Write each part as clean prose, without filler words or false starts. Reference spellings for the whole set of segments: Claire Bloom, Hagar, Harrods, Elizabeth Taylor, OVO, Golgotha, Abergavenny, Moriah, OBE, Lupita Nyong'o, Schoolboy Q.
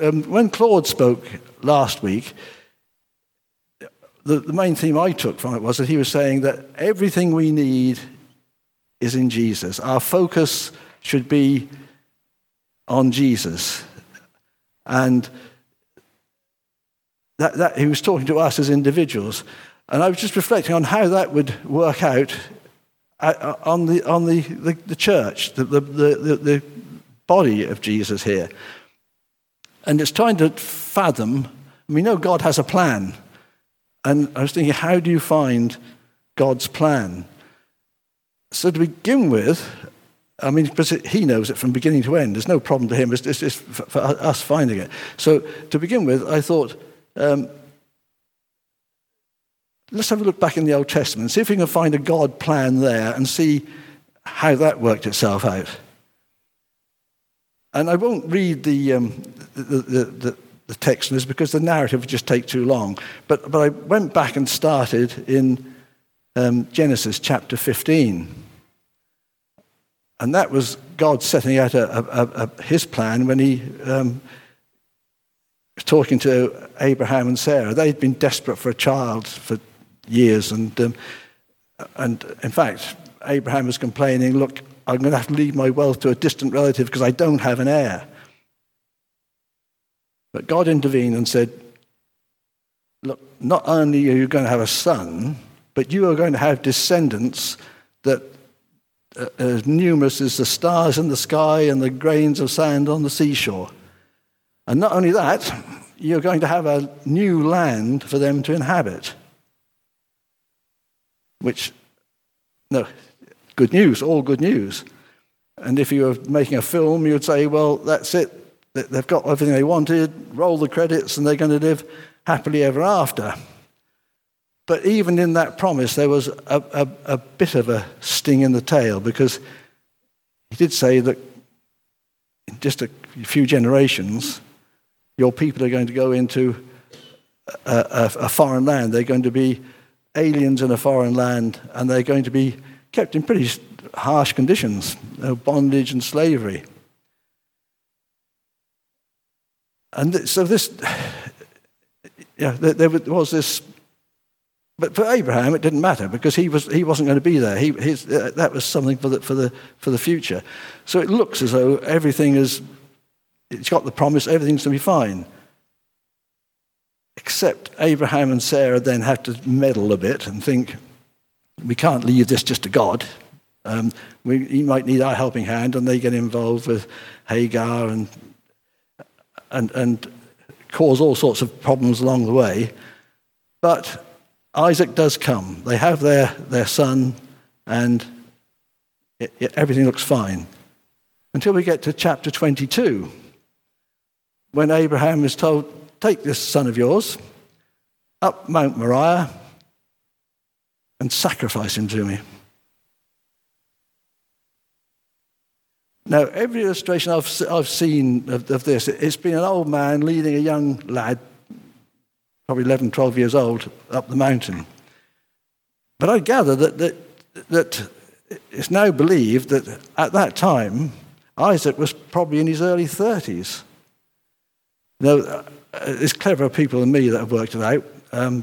when Claude spoke last week, the main theme I took from it was that he was saying that everything we need is in Jesus. Our focus should be on Jesus. And that he was talking to us as individuals. And I was just reflecting on how that would work out on the church, the body of Jesus here. And it's trying to fathom, we know God has a plan. And I was thinking, how do you find God's plan? So to begin with, I mean, because he knows it from beginning to end. There's no problem to him. It's just for us finding it. So to begin with, I thought, let's have a look back in the Old Testament and see if we can find a God plan there and see how that worked itself out. And I won't read the text on this because the narrative would just take too long. But I went back and started in Genesis chapter 15. And that was God setting out his plan when he was talking to Abraham and Sarah. They'd been desperate for a child for years. And in fact, Abraham was complaining, look, I'm going to have to leave my wealth to a distant relative because I don't have an heir. But God intervened and said, look, not only are you going to have a son, but you are going to have descendants that are as numerous as the stars in the sky and the grains of sand on the seashore. And not only that, you're going to have a new land for them to inhabit. Good news, all good news. And if you were making a film, you'd say, well, that's it. They've got everything they wanted, roll the credits, and they're going to live happily ever after. But even in that promise, there was a bit of a sting in the tail, because he did say that in just a few generations, your people are going to go into a foreign land. They're going to be aliens in a foreign land, and they're going to be kept in pretty harsh conditions, bondage and slavery. And so there was this. But for Abraham, it didn't matter because he wasn't going to be there. That was something for the future. So it looks as though it's got the promise, everything's going to be fine. Except Abraham and Sarah then had to meddle a bit and think, we can't leave this just to God. He might need our helping hand, and they get involved with Hagar and cause all sorts of problems along the way. But Isaac does come. They have their son, and everything looks fine. Until we get to chapter 22, when Abraham is told, take this son of yours up Mount Moriah and sacrifice him to me. Now, every illustration I've seen of this, it's been an old man leading a young lad, probably 11, 12 years old, up the mountain. But I gather that it's now believed that at that time, Isaac was probably in his early 30s. Now, there's cleverer people than me that have worked it out, and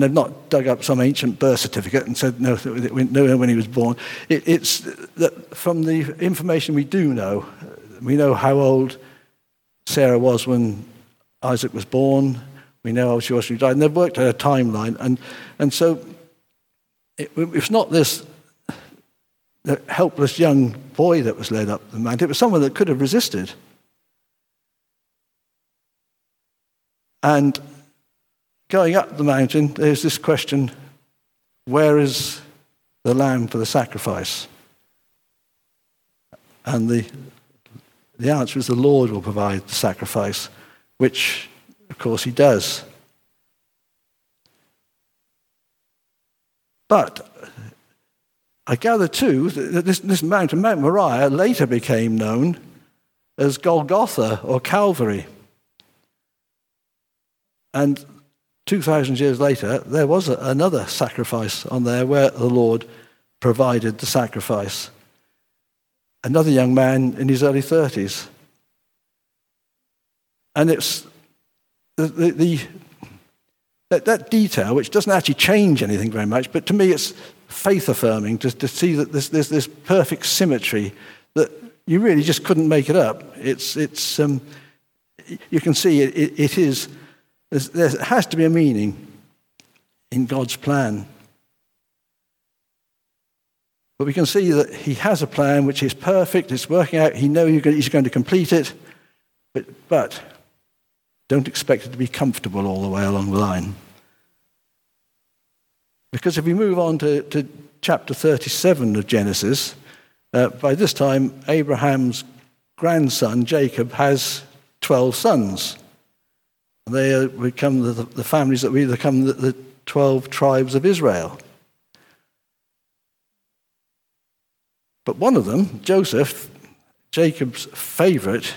they've not dug up some ancient birth certificate and said, no, we know when he was born. It's that from the information we do know, we know how old Sarah was when Isaac was born. We know how she was when she died. And they've worked out a timeline. And so it's not this helpless young boy that was led up the mountain. It was someone that could have resisted. And going up the mountain, there's this question, where is the lamb for the sacrifice? And the answer is the Lord will provide the sacrifice, which, of course, he does. But I gather, too, that this mountain, Mount Moriah, later became known as Golgotha or Calvary. And 2,000 years later, there was another sacrifice on there where the Lord provided the sacrifice. Another young man in his early 30s. And it's that detail, which doesn't actually change anything very much, but to me it's faith-affirming to see that there's this perfect symmetry that you really just couldn't make it up. It's you can see it is. There has to be a meaning in God's plan. But we can see that he has a plan which is perfect, it's working out, he knows he's going to complete it, but don't expect it to be comfortable all the way along the line. Because if we move on to chapter 37 of Genesis, by this time Abraham's grandson Jacob has 12 sons. And they become the families that become the 12 tribes of Israel. But one of them, Joseph, Jacob's favorite,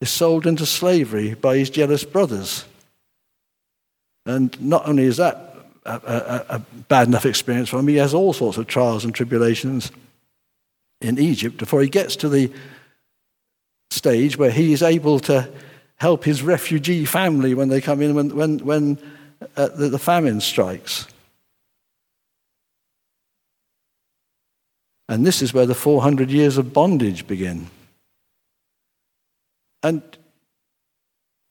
is sold into slavery by his jealous brothers. And not only is that a bad enough experience for him, he has all sorts of trials and tribulations in Egypt before he gets to the stage where he is able to help his refugee family when they come in, when the famine strikes. And this is where the 400 years of bondage begin. And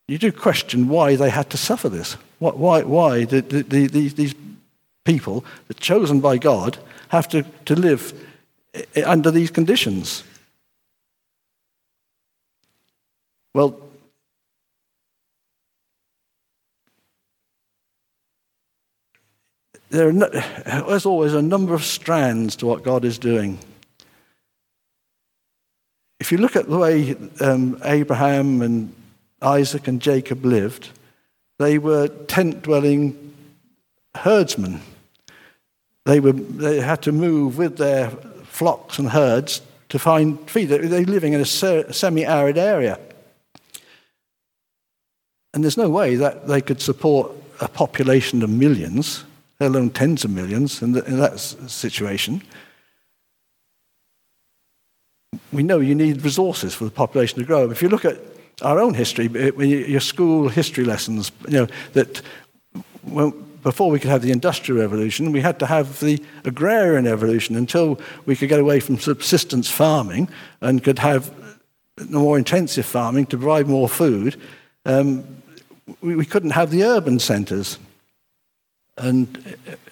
you do question why they had to suffer this. Why did these people, chosen by God, have to live under these conditions? Well, there's always a number of strands to what God is doing. If you look at the way Abraham and Isaac and Jacob lived, they were tent-dwelling herdsmen. They had to move with their flocks and herds to find feed. They're living in a semi-arid area. And there's no way that they could support a population of millions, let alone tens of millions, in that situation. We know you need resources for the population to grow. If you look at our own history, your school history lessons, you know, that before we could have the Industrial Revolution, we had to have the Agrarian Revolution until we could get away from subsistence farming and could have more intensive farming to provide more food. We couldn't have the urban centres. And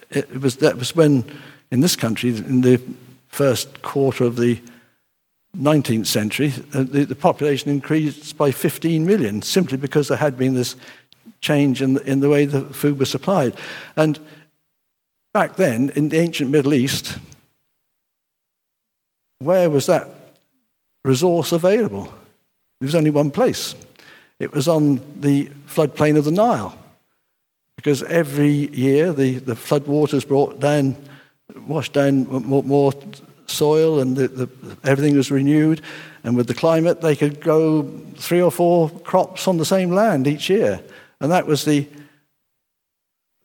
that was when, in this country, in the first quarter of the 19th century, the population increased by 15 million, simply because there had been this change in the way the food was supplied. And back then, in the ancient Middle East, where was that resource available? There was only one place. It was on the floodplain of the Nile. Because every year the floodwaters washed down more soil, and everything was renewed. And with the climate, they could grow 3 or 4 crops on the same land each year. And that was the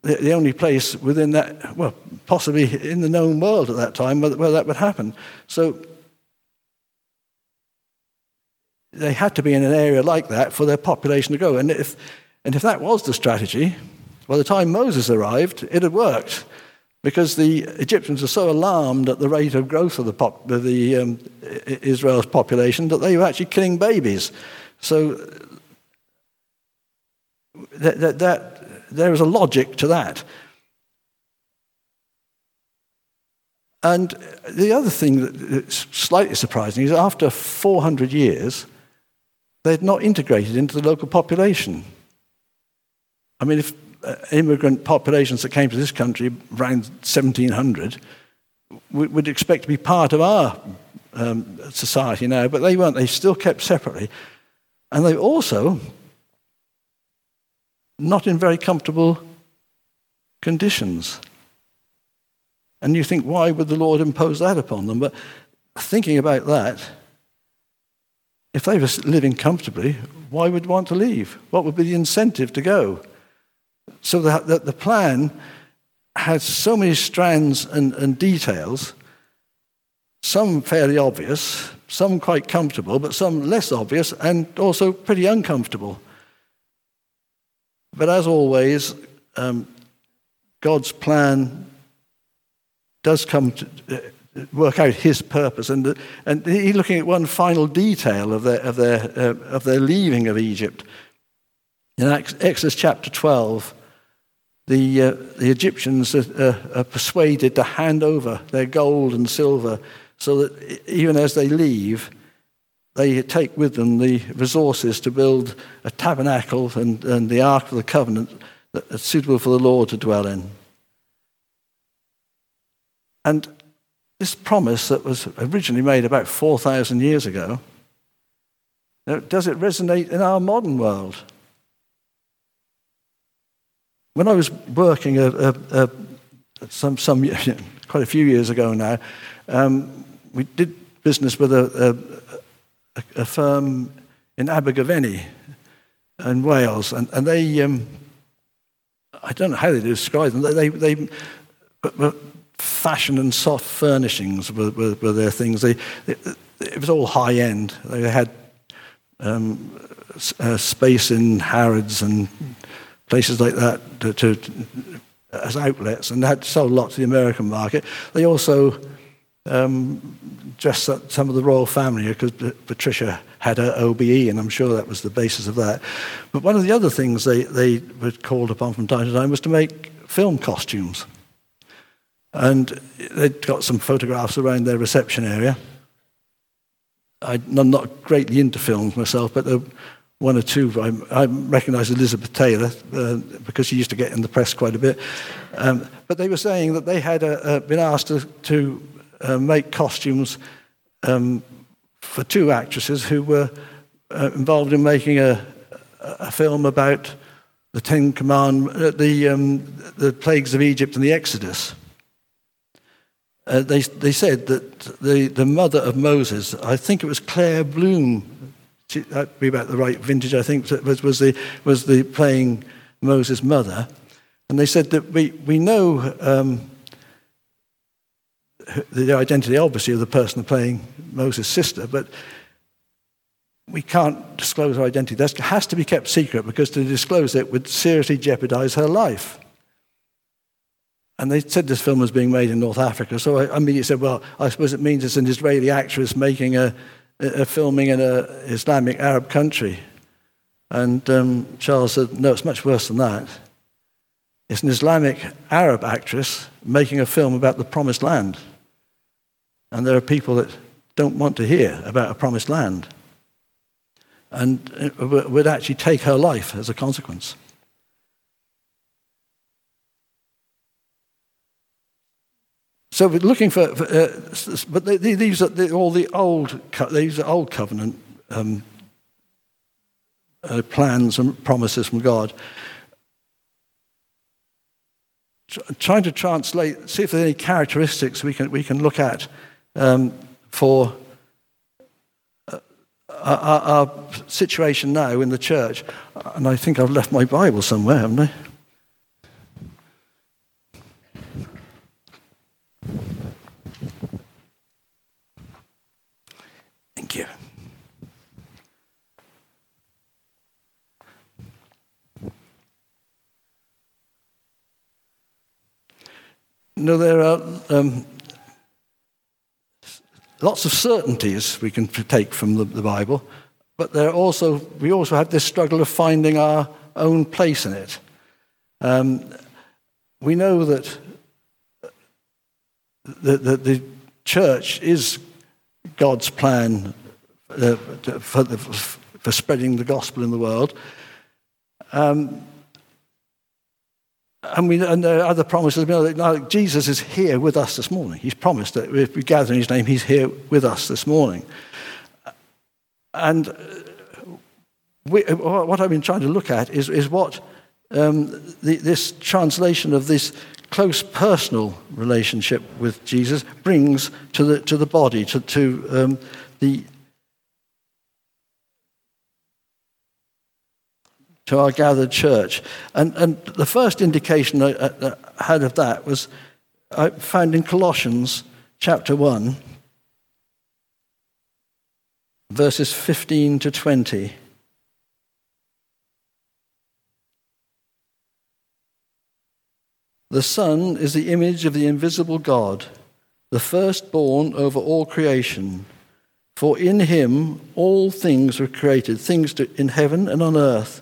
only place within that, well, possibly in the known world at that time, where that would happen. So they had to be in an area like that for their population to grow. And if that was the strategy, by the time Moses arrived, it had worked, because the Egyptians were so alarmed at the rate of growth of Israel's population that they were actually killing babies. So there is a logic to that. And the other thing that's slightly surprising is after 400 years, they'd not integrated into the local population. I mean, if immigrant populations that came to this country around 1700 would expect to be part of our society now, but they weren't. They still kept separately. And they also not in very comfortable conditions. And you think, why would the Lord impose that upon them? But thinking about that, if they were living comfortably, why would want to leave? What would be the incentive to go? So the plan has so many strands and details, some fairly obvious, some quite comfortable, but some less obvious and also pretty uncomfortable. But as always, God's plan does come to work out His purpose, and He's looking at one final detail of their leaving of Egypt. In Exodus chapter 12, the Egyptians are persuaded to hand over their gold and silver, so that even as they leave, they take with them the resources to build a tabernacle and the Ark of the Covenant that's suitable for the Lord to dwell in. And this promise that was originally made about 4,000 years ago, does it resonate in our modern world? When I was working some quite a few years ago now, we did business with a firm in Abergavenny in Wales, and they, I don't know how they describe them, they fashion and soft furnishings were their things. It was all high end. They had space in Harrods and places like that as outlets, and they had sold a lot to the American market. They also dressed up some of the royal family, because Patricia had her OBE, and I'm sure that was the basis of that. But one of the other things they were called upon from time to time was to make film costumes. And they'd got some photographs around their reception area. I'm not greatly into films myself, but there were one or two. I recognise Elizabeth Taylor because she used to get in the press quite a bit. But they were saying that they had been asked to make costumes for two actresses who were involved in making a film about the Ten Commandments, the plagues of Egypt and the Exodus. They said that the mother of Moses, I think it was Claire Bloom, that'd be about the right vintage, I think, was the playing Moses' mother, and they said that we know the identity, obviously, of the person playing Moses' sister, but we can't disclose her identity. That has to be kept secret, because to disclose it would seriously jeopardize her life. And they said this film was being made in North Africa, so I immediately said, well, I suppose it means it's an Israeli actress making filming in an Islamic Arab country. And Charles said, no, it's much worse than that. It's an Islamic Arab actress making a film about the Promised Land. And there are people that don't want to hear about a Promised Land, and it would actually take her life as a consequence. So we're looking these are old covenant plans and promises from God. Trying to translate, see if there are any characteristics we can look at for our situation now in the church. And I think I've left my Bible somewhere, haven't I? Thank you. No, there are lots of certainties we can take from the Bible, but we also have this struggle of finding our own place in it. We know that the church is God's plan for spreading the gospel in the world. And there are other promises. Jesus is here with us this morning. He's promised that if we gather in His name, He's here with us this morning. And what I've been trying to look at is what this translation of this close personal relationship with Jesus brings to the body, to the to our gathered church. And the first indication I had of that was I found in Colossians chapter 1, verses 15 to 20. The Son is the image of the invisible God, the firstborn over all creation. For in him all things were created, things in heaven and on earth,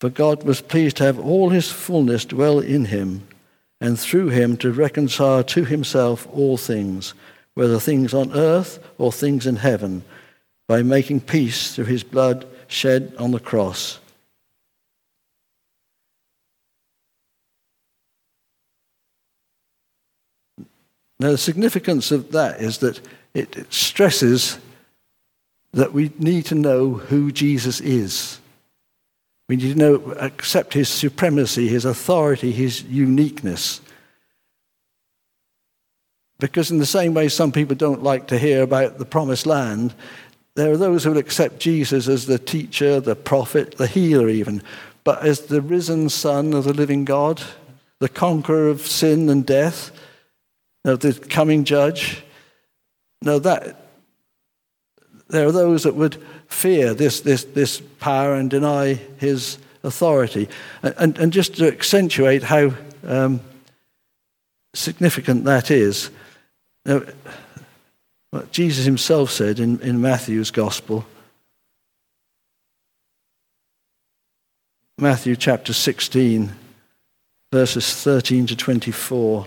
For God was pleased to have all his fullness dwell in him, and through him to reconcile to himself all things, whether things on earth or things in heaven, by making peace through his blood shed on the cross. Now, the significance of that is that it stresses that we need to know who Jesus is. We need to know, accept his supremacy, his authority, his uniqueness. Because in the same way some people don't like to hear about the promised land, there are those who will accept Jesus as the teacher, the prophet, the healer even, but as the risen Son of the living God, the conqueror of sin and death, now, the coming judge. Now, that there are those that would fear this power and deny his authority. And just to accentuate how significant that is, now, what Jesus himself said in Matthew's Gospel, Matthew chapter 16, verses 13 to 24.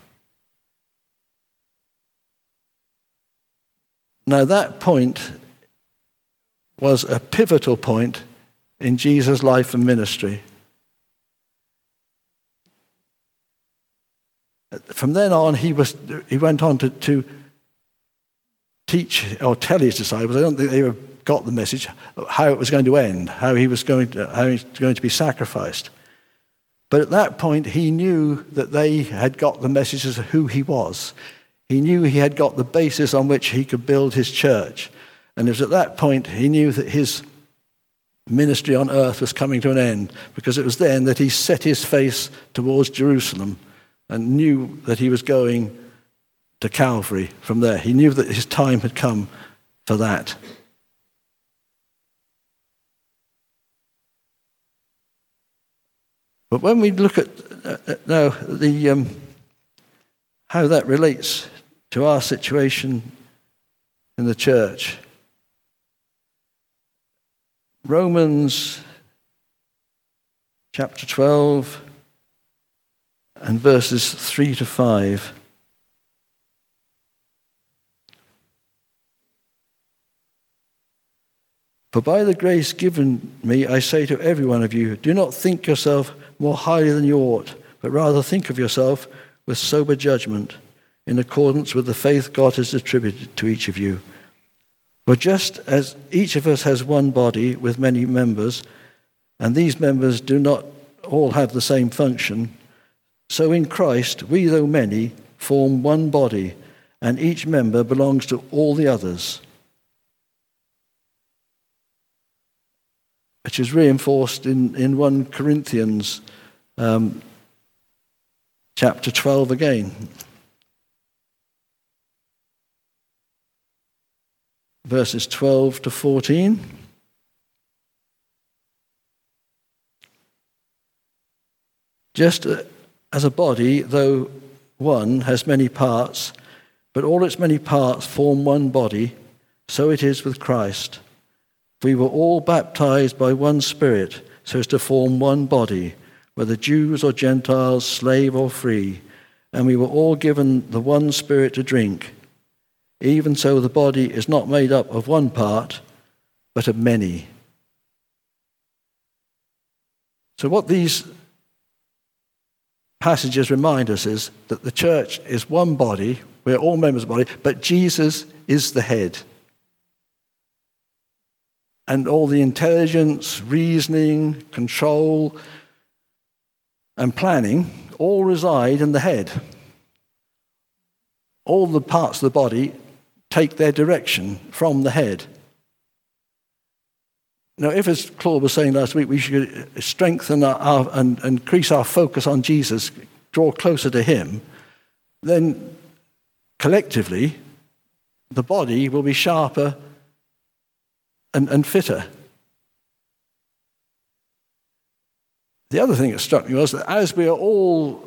Now, that point was a pivotal point in Jesus' life and ministry. From then on, he went on to teach or tell his disciples. I don't think they got the message how it was going to end, how he was going to be sacrificed. But at that point, he knew that they had got the message as to who he was. He knew he had got the basis on which he could build his church. And it was at that point he knew that his ministry on earth was coming to an end, because it was then that he set his face towards Jerusalem and knew that he was going to Calvary from there. He knew that his time had come for that. But when we look at now how that relates to our situation in the church, Romans chapter 12 and verses 3 to 5. "For by the grace given me, I say to every one of you, do not think yourself more highly than you ought, but rather think of yourself with sober judgment, in accordance with the faith God has attributed to each of you. For just as each of us has one body with many members, and these members do not all have the same function, so in Christ we, though many, form one body, and each member belongs to all the others, which is reinforced in 1 Corinthians chapter 12 again. Verses 12 to 14. Just as a body, though one, has many parts, but all its many parts form one body, so it is with Christ. We were all baptized by one Spirit, so as to form one body, whether Jews or Gentiles, slave or free, and we were all given the one Spirit to drink. Even so, the body is not made up of one part, but of many. So what these passages remind us is that the church is one body, we're all members of the body, but Jesus is the head. And all the intelligence, reasoning, control, and planning all reside in the head. All the parts of the body take their direction from the head. Now, if, as Claire was saying last week, we should strengthen our and increase our focus on Jesus, draw closer to him, then collectively the body will be sharper and fitter. The other thing that struck me was that as we are all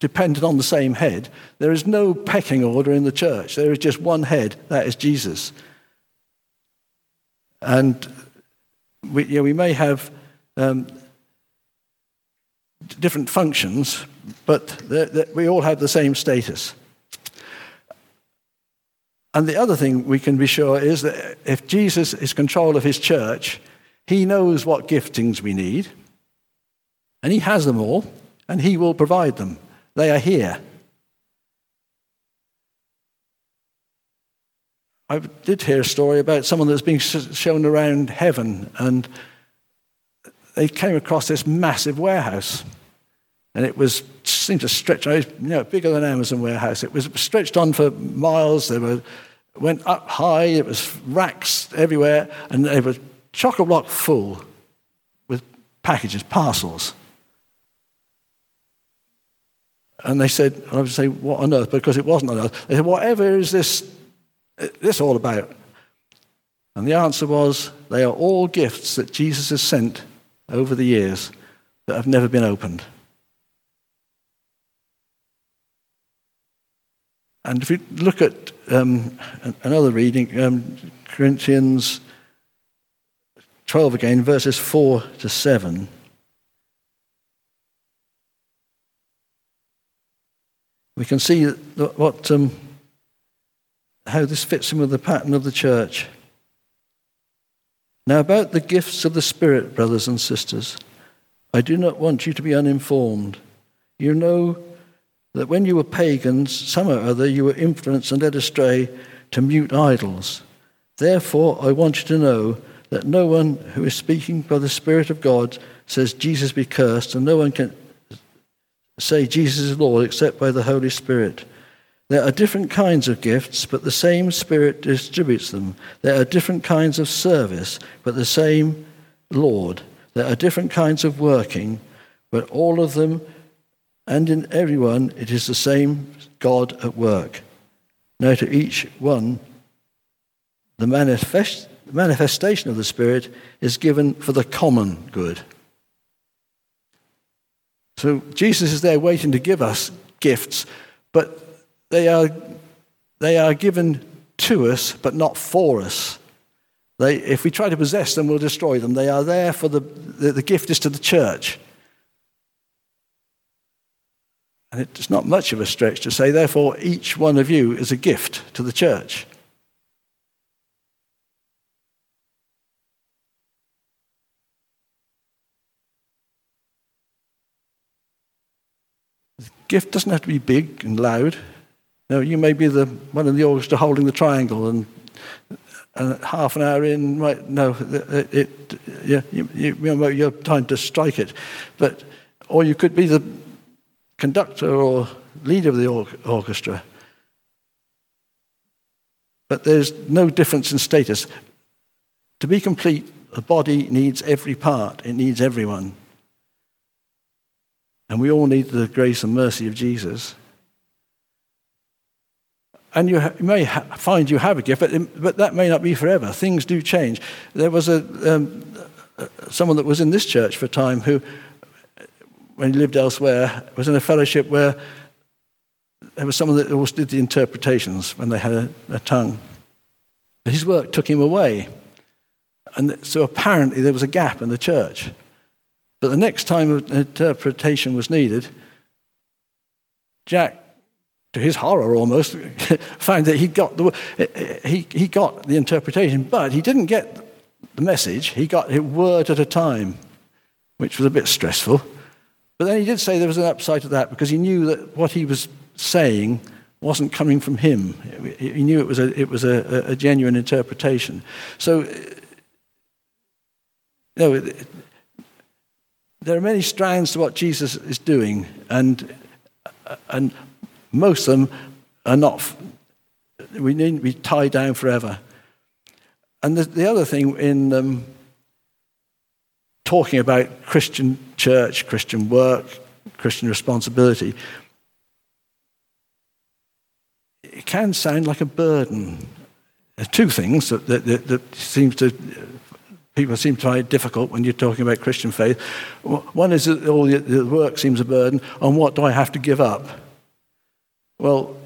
dependent on the same head, there is no pecking order in the church. There is just one head, that is Jesus. And we may have different functions, but we all have the same status. And the other thing we can be sure is that if Jesus is in control of his church, he knows what giftings we need, and he has them all, and he will provide them. They are here. I did hear a story about someone that's being shown around heaven, and they came across this massive warehouse, and it was seemed to stretch, bigger than Amazon warehouse. It was stretched on for miles. They went up high. It was racks everywhere, and they were chock-a-block full with packages, parcels. And they said, and I would say, what on earth? Because it wasn't on earth. They said, whatever is this all about? And the answer was, they are all gifts that Jesus has sent over the years that have never been opened. And if you look at another reading, Corinthians 12 again, verses 4 to 7. We can see how this fits in with the pattern of the church. Now, about the gifts of the Spirit, brothers and sisters, I do not want you to be uninformed. You know that when you were pagans, some or other, you were influenced and led astray to mute idols. Therefore, I want you to know that no one who is speaking by the Spirit of God says, Jesus be cursed, and no one can say Jesus is Lord except by the Holy Spirit. There are different kinds of gifts, but the same Spirit distributes them. There are different kinds of service, but the same Lord. There are different kinds of working, but all of them and in everyone it is the same God at work. Now to each one the manifestation of the Spirit is given for the common good. So Jesus is there waiting to give us gifts, but they are given to us, but not for us. If we try to possess them, we'll destroy them. They are there for the gift is to the church. And it's not much of a stretch to say, therefore, each one of you is a gift to the church. Gift doesn't have to be big and loud. No, you may be the one in the orchestra holding the triangle, and half an hour in, right? No, you have time to strike it. But or you could be the conductor or leader of the orchestra. but there's no difference in status. To be complete, the body needs every part. It needs everyone. And we all need the grace and mercy of Jesus. And you may find you have a gift, but that may not be forever. Things do change. There was someone that was in this church for a time who, when he lived elsewhere, was in a fellowship where there was someone that always did the interpretations when they had a tongue. His work took him away. And so apparently there was a gap in the church. But the next time an interpretation was needed, Jack, to his horror almost, found that he got the interpretation, but he didn't get the message. He got it word at a time, which was a bit stressful. But then he did say there was an upside to that, because he knew that what he was saying wasn't coming from him. He knew it was a genuine interpretation. So, there are many strands to what Jesus is doing, and most of them are not. We needn't be tied down forever. And the other thing in talking about Christian church, Christian work, Christian responsibility, it can sound like a burden. There are two things that people seem to find it difficult when you're talking about Christian faith. One is that all the work seems a burden, and what do I have to give up? Well,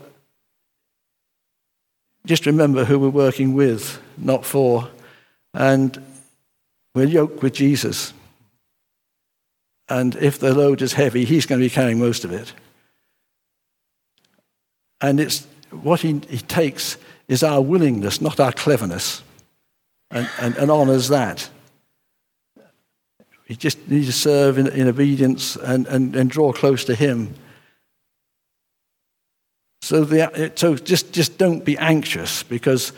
just remember who we're working with, not for. And we're yoked with Jesus. And if the load is heavy, he's going to be carrying most of it. And it's what he takes is our willingness, not our cleverness. And honours that. You just need to serve in obedience and draw close to him. So just don't be anxious, because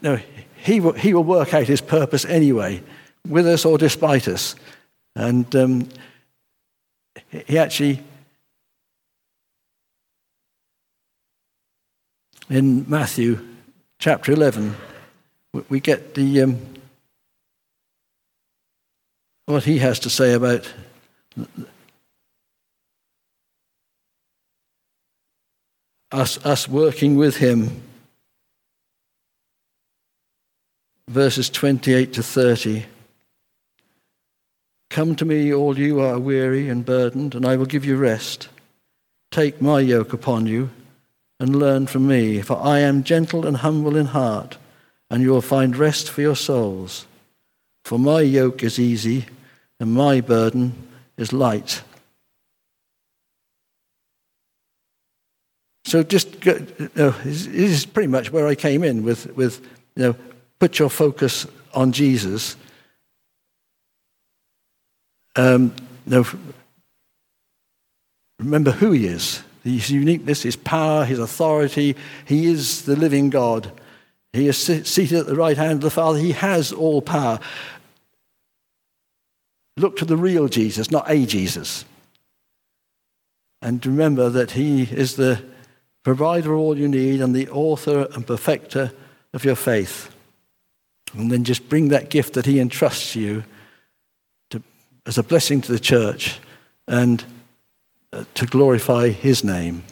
no, he will work out his purpose anyway, with us or despite us. And he actually, in Matthew chapter 11, we get the what he has to say about us working with him. Verses 28 to 30. Come to me, all you who are weary and burdened, and I will give you rest. Take my yoke upon you and learn from me, for I am gentle and humble in heart, and you will find rest for your souls. For my yoke is easy, and my burden is light. So just go, this is pretty much where I came in with put your focus on Jesus. Remember who he is. His uniqueness, his power, his authority. He is the living God. He is seated at the right hand of the Father. He has all power. Look to the real Jesus, not a Jesus. And remember that he is the provider of all you need and the author and perfecter of your faith. And then just bring that gift that he entrusts you as a blessing to the church and to glorify his name.